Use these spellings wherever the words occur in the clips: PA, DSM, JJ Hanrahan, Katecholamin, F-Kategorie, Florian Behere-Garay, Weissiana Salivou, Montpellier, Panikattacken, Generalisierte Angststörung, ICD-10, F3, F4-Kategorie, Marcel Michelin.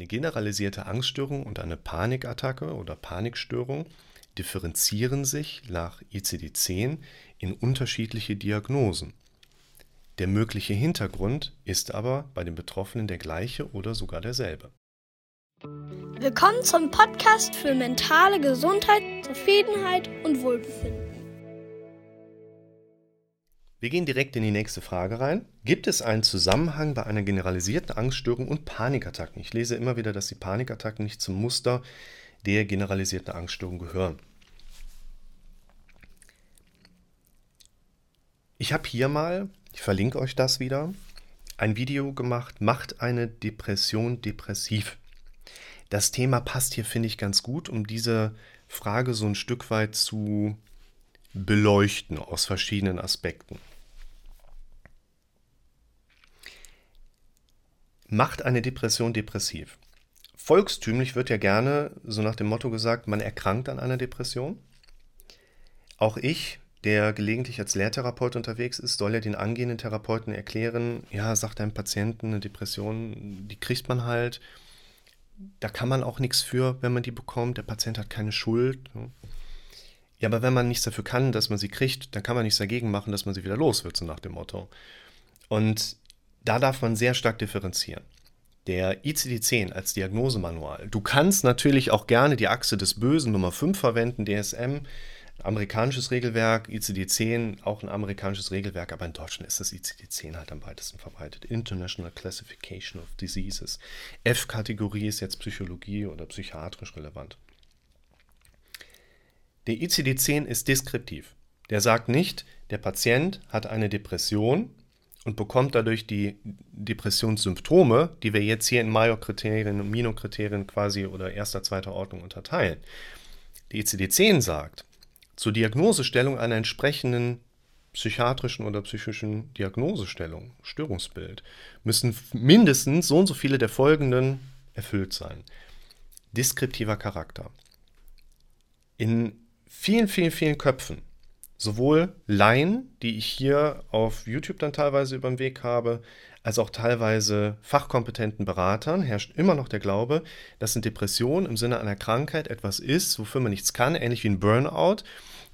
Eine generalisierte Angststörung und eine Panikattacke oder Panikstörung differenzieren sich nach ICD-10 in unterschiedliche Diagnosen. Der mögliche Hintergrund ist aber bei den Betroffenen der gleiche oder sogar derselbe. Willkommen zum Podcast für mentale Gesundheit, Zufriedenheit und Wohlbefinden. Wir gehen direkt in die nächste Frage rein. Gibt es einen Zusammenhang bei einer generalisierten Angststörung und Panikattacken? Ich lese immer wieder, dass die Panikattacken nicht zum Muster der generalisierten Angststörung gehören. Ich habe hier mal, ich verlinke euch das wieder, ein Video gemacht, macht eine Depression depressiv. Das Thema passt hier, finde ich, ganz gut, um diese Frage so ein Stück weit zu beleuchten aus verschiedenen Aspekten. Macht eine Depression depressiv? Volkstümlich wird ja gerne so nach dem Motto gesagt, man erkrankt an einer Depression. Auch ich, der gelegentlich als Lehrtherapeut unterwegs ist, soll ja den angehenden Therapeuten erklären, ja, sagt einem Patienten, eine Depression, die kriegt man halt. Da kann man auch nichts für, wenn man die bekommt. Der Patient hat keine Schuld. Ja, aber wenn man nichts dafür kann, dass man sie kriegt, dann kann man nichts dagegen machen, dass man sie wieder los wird, so nach dem Motto. Und da darf man sehr stark differenzieren. Der ICD-10 als Diagnosemanual. Du kannst natürlich auch gerne die Achse des Bösen Nummer 5 verwenden, DSM, amerikanisches Regelwerk, ICD-10, auch ein amerikanisches Regelwerk, aber in Deutschland ist das ICD-10 halt am weitesten verbreitet. International Classification of Diseases. F-Kategorie ist jetzt Psychologie oder psychiatrisch relevant. Der ICD-10 ist deskriptiv. Der sagt nicht, der Patient hat eine Depression und bekommt dadurch die Depressionssymptome, die wir jetzt hier in Major-Kriterien und Minor-Kriterien quasi oder erster, zweiter Ordnung unterteilen. Der ICD-10 sagt, zur Diagnosestellung einer entsprechenden psychiatrischen oder psychischen Diagnosestellung, Störungsbild, müssen mindestens so und so viele der folgenden erfüllt sein. Deskriptiver Charakter. In vielen, vielen, vielen Köpfen, sowohl Laien, die ich hier auf YouTube dann teilweise über den Weg habe, als auch teilweise fachkompetenten Beratern, herrscht immer noch der Glaube, dass eine Depression im Sinne einer Krankheit etwas ist, wofür man nichts kann, ähnlich wie ein Burnout.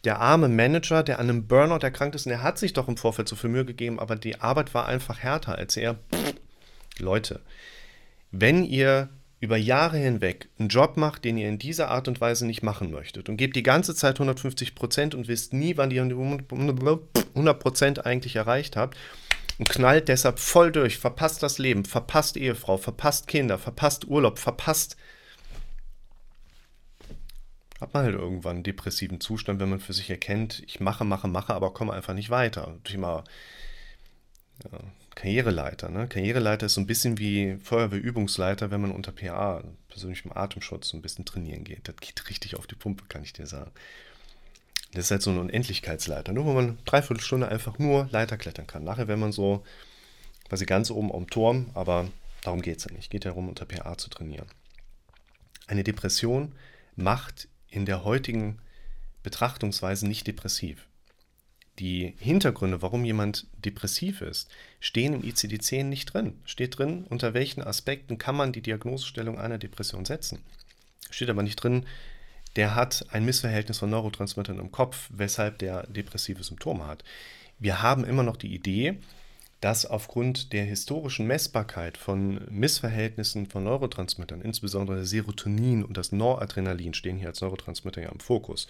Der arme Manager, der an einem Burnout erkrankt ist, und der hat sich doch im Vorfeld so viel Mühe gegeben, aber die Arbeit war einfach härter als er. Leute, wenn ihr über Jahre hinweg einen Job macht, den ihr in dieser Art und Weise nicht machen möchtet und gebt die ganze Zeit 150% und wisst nie, wann ihr 100% eigentlich erreicht habt und knallt deshalb voll durch, verpasst das Leben, verpasst Ehefrau, verpasst Kinder, verpasst Urlaub, verpasst... Hat man halt irgendwann einen depressiven Zustand, wenn man für sich erkennt, ich mache, aber komme einfach nicht weiter. Thema ja, Karriereleiter. Ne? Karriereleiter ist so ein bisschen wie Feuerwehrübungsleiter, wenn man unter PA, persönlichem Atemschutz, so ein bisschen trainieren geht. Das geht richtig auf die Pumpe, kann ich dir sagen. Das ist halt so eine Unendlichkeitsleiter, nur wo man 3/4 Stunde einfach nur Leiter klettern kann. Nachher wäre man so quasi ganz oben am Turm, aber darum geht es ja nicht. Geht ja darum, unter PA zu trainieren. Eine Depression macht in der heutigen Betrachtungsweise nicht depressiv. Die Hintergründe, warum jemand depressiv ist, stehen im ICD-10 nicht drin. Steht drin, unter welchen Aspekten kann man die Diagnosestellung einer Depression setzen. Steht aber nicht drin, der hat ein Missverhältnis von Neurotransmittern im Kopf, weshalb der depressive Symptome hat. Wir haben immer noch die Idee, dass aufgrund der historischen Messbarkeit von Missverhältnissen von Neurotransmittern, insbesondere Serotonin und das Noradrenalin, stehen hier als Neurotransmitter ja im Fokus,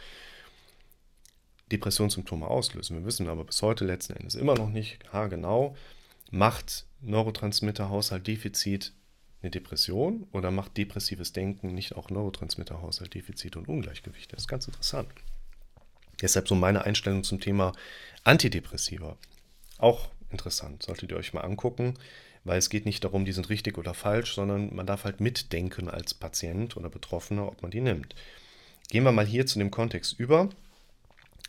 Depressionssymptome auslösen. Wir wissen aber bis heute letzten Endes immer noch nicht haargenau, macht Neurotransmitterhaushalt Defizit eine Depression oder macht depressives Denken nicht auch Neurotransmitterhaushalt Defizit und Ungleichgewicht? Das ist ganz interessant. Deshalb so meine Einstellung zum Thema Antidepressiva. Auch interessant, solltet ihr euch mal angucken, weil es geht nicht darum, die sind richtig oder falsch, sondern man darf halt mitdenken als Patient oder Betroffener, ob man die nimmt. Gehen wir mal hier zu dem Kontext über.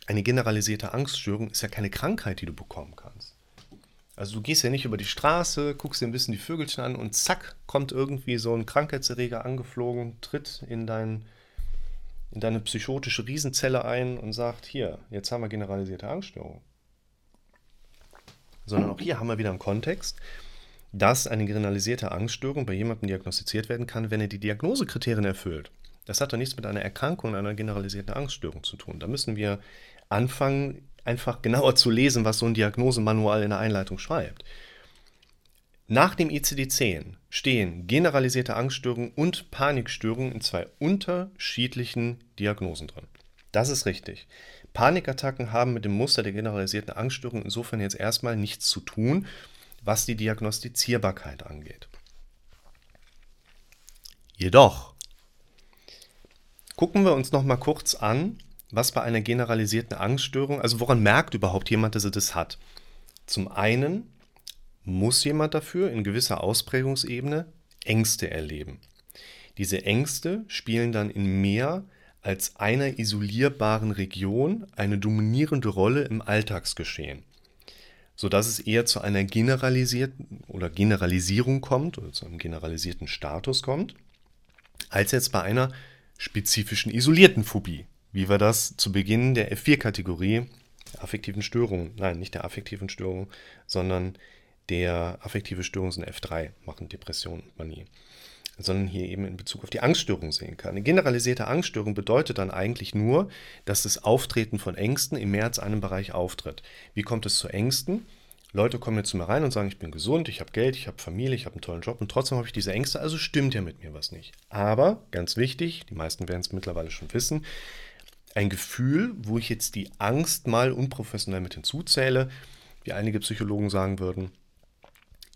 Eine generalisierte Angststörung ist ja keine Krankheit, die du bekommen kannst. Also du gehst ja nicht über die Straße, guckst dir ein bisschen die Vögelchen an und zack, kommt irgendwie so ein Krankheitserreger angeflogen, tritt in deine psychotische Riesenzelle ein und sagt, hier, jetzt haben wir generalisierte Angststörung. Sondern auch hier haben wir wieder einen Kontext. dass eine generalisierte Angststörung bei jemandem diagnostiziert werden kann, wenn er die Diagnosekriterien erfüllt. Das hat doch nichts mit einer Erkrankung, einer generalisierten Angststörung zu tun. Da müssen wir anfangen, einfach genauer zu lesen, was so ein Diagnosemanual in der Einleitung schreibt. Nach dem ICD-10 stehen generalisierte Angststörungen und Panikstörungen in zwei unterschiedlichen Diagnosen drin. Das ist richtig. Panikattacken haben mit dem Muster der generalisierten Angststörung insofern jetzt erstmal nichts zu tun, was die Diagnostizierbarkeit angeht. Jedoch gucken wir uns noch mal kurz an, was bei einer generalisierten Angststörung, also woran merkt überhaupt jemand, dass er das hat? Zum einen muss jemand dafür in gewisser Ausprägungsebene Ängste erleben. Diese Ängste spielen dann in mehr als einer isolierbaren Region eine dominierende Rolle im Alltagsgeschehen, sodass es eher zu einer generalisierten oder Generalisierung kommt oder zu einem generalisierten Status kommt, als jetzt bei einer spezifischen isolierten Phobie, wie wir das zu Beginn der F4-Kategorie der affektiven Störung, nein, nicht der affektiven Störung, sondern der affektive Störung sind F3, machen Depression und Manie, sondern hier eben in Bezug auf die Angststörung sehen kann. Eine generalisierte Angststörung bedeutet dann eigentlich nur, dass das Auftreten von Ängsten in mehr als einem Bereich auftritt. Wie kommt es zu Ängsten? Leute kommen jetzt zu mir rein und sagen, ich bin gesund, ich habe Geld, ich habe Familie, ich habe einen tollen Job und trotzdem habe ich diese Ängste, also stimmt ja mit mir was nicht. Aber, ganz wichtig, die meisten werden es mittlerweile schon wissen, ein Gefühl, wo ich jetzt die Angst mal unprofessionell mit hinzuzähle, wie einige Psychologen sagen würden,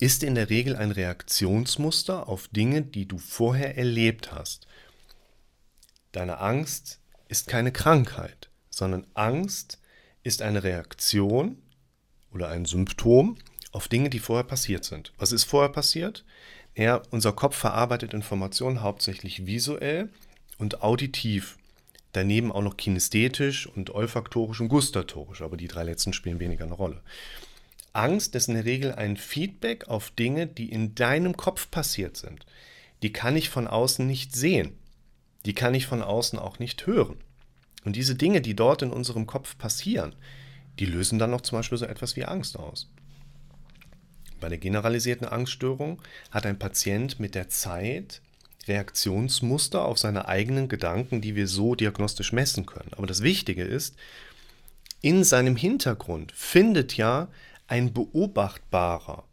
ist in der Regel ein Reaktionsmuster auf Dinge, die du vorher erlebt hast. Deine Angst ist keine Krankheit, sondern Angst ist eine Reaktion oder ein Symptom auf Dinge, die vorher passiert sind. Was ist vorher passiert? Ja, unser Kopf verarbeitet Informationen hauptsächlich visuell und auditiv. Daneben auch noch kinästhetisch und olfaktorisch und gustatorisch, aber die drei letzten spielen weniger eine Rolle. Angst ist in der Regel ein Feedback auf Dinge, die in deinem Kopf passiert sind. Die kann ich von außen nicht sehen. Die kann ich von außen auch nicht hören. Und diese Dinge, die dort in unserem Kopf passieren, die lösen dann noch zum Beispiel so etwas wie Angst aus. Bei der generalisierten Angststörung hat ein Patient mit der Zeit Reaktionsmuster auf seine eigenen Gedanken, die wir so diagnostisch messen können. Aber das Wichtige ist, in seinem Hintergrund findet ja ein beobachtbarer,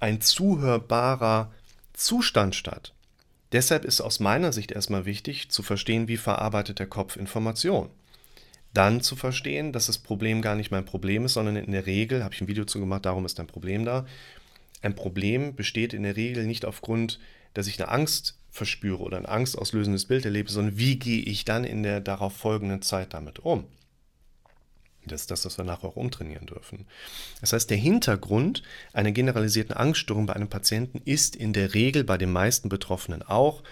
ein zuhörbarer Zustand statt. Deshalb ist aus meiner Sicht erstmal wichtig, zu verstehen, wie verarbeitet der Kopf Information. Dann zu verstehen, dass das Problem gar nicht mein Problem ist, sondern in der Regel, habe ich ein Video zu gemacht, darum ist ein Problem da. Ein Problem besteht in der Regel nicht aufgrund, dass ich eine Angst verspüre oder ein angstauslösendes Bild erlebe, sondern wie gehe ich dann in der darauf folgenden Zeit damit um. Das ist das, was wir nachher auch umtrainieren dürfen. Das heißt, der Hintergrund einer generalisierten Angststörung bei einem Patienten ist in der Regel bei den meisten Betroffenen auch,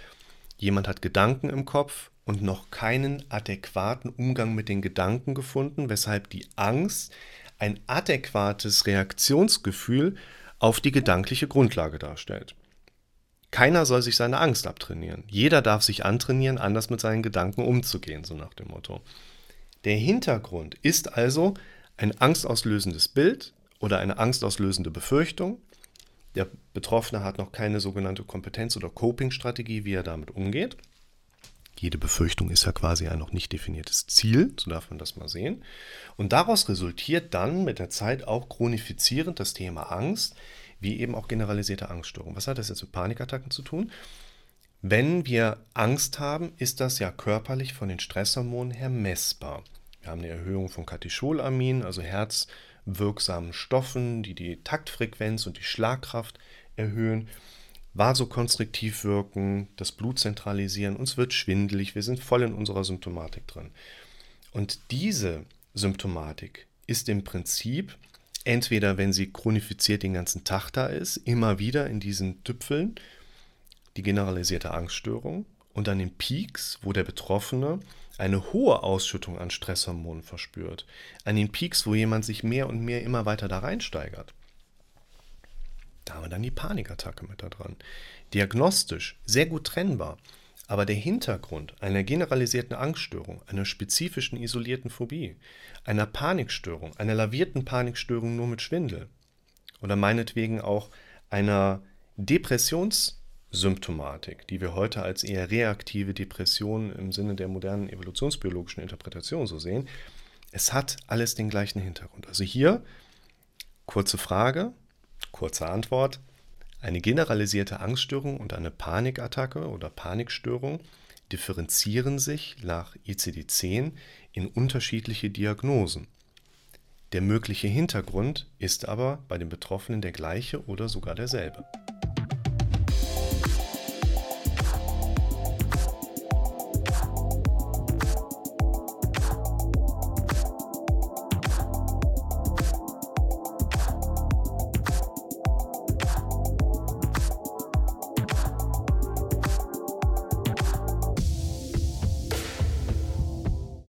jemand hat Gedanken im Kopf und noch keinen adäquaten Umgang mit den Gedanken gefunden, weshalb die Angst ein adäquates Reaktionsgefühl auf die gedankliche Grundlage darstellt. Keiner soll sich seine Angst abtrainieren. Jeder darf sich antrainieren, anders mit seinen Gedanken umzugehen, so nach dem Motto. Der Hintergrund ist also ein angstauslösendes Bild oder eine angstauslösende Befürchtung. Der Betroffene hat noch keine sogenannte Kompetenz oder Coping-Strategie, wie er damit umgeht. Jede Befürchtung ist ja quasi ein noch nicht definiertes Ziel, so darf man das mal sehen. Und daraus resultiert dann mit der Zeit auch chronifizierend das Thema Angst, wie eben auch generalisierte Angststörung. Was hat das jetzt mit Panikattacken zu tun? Wenn wir Angst haben, ist das ja körperlich von den Stresshormonen her messbar. Wir haben eine Erhöhung von Katecholamin, also herzwirksamen Stoffen, die die Taktfrequenz und die Schlagkraft erhöhen, vasokonstriktiv wirken, das Blut zentralisieren, uns wird schwindelig, wir sind voll in unserer Symptomatik drin. Und diese Symptomatik ist im Prinzip entweder, wenn sie chronifiziert den ganzen Tag da ist, immer wieder in diesen Tüpfeln, die generalisierte Angststörung und an den Peaks, wo der Betroffene eine hohe Ausschüttung an Stresshormonen verspürt. An den Peaks, wo jemand sich mehr und mehr immer weiter da reinsteigert. Da haben wir dann die Panikattacke mit da dran. Diagnostisch sehr gut trennbar, aber der Hintergrund einer generalisierten Angststörung, einer spezifischen isolierten Phobie, einer Panikstörung, einer lavierten Panikstörung nur mit Schwindel oder meinetwegen auch einer Depressionssymptomatik, die wir heute als eher reaktive Depression im Sinne der modernen evolutionsbiologischen Interpretation so sehen, es hat alles den gleichen Hintergrund. Also hier kurze Frage, kurze Antwort, eine generalisierte Angststörung und eine Panikattacke oder Panikstörung differenzieren sich nach ICD-10 in unterschiedliche Diagnosen. Der mögliche Hintergrund ist aber bei den Betroffenen der gleiche oder sogar derselbe.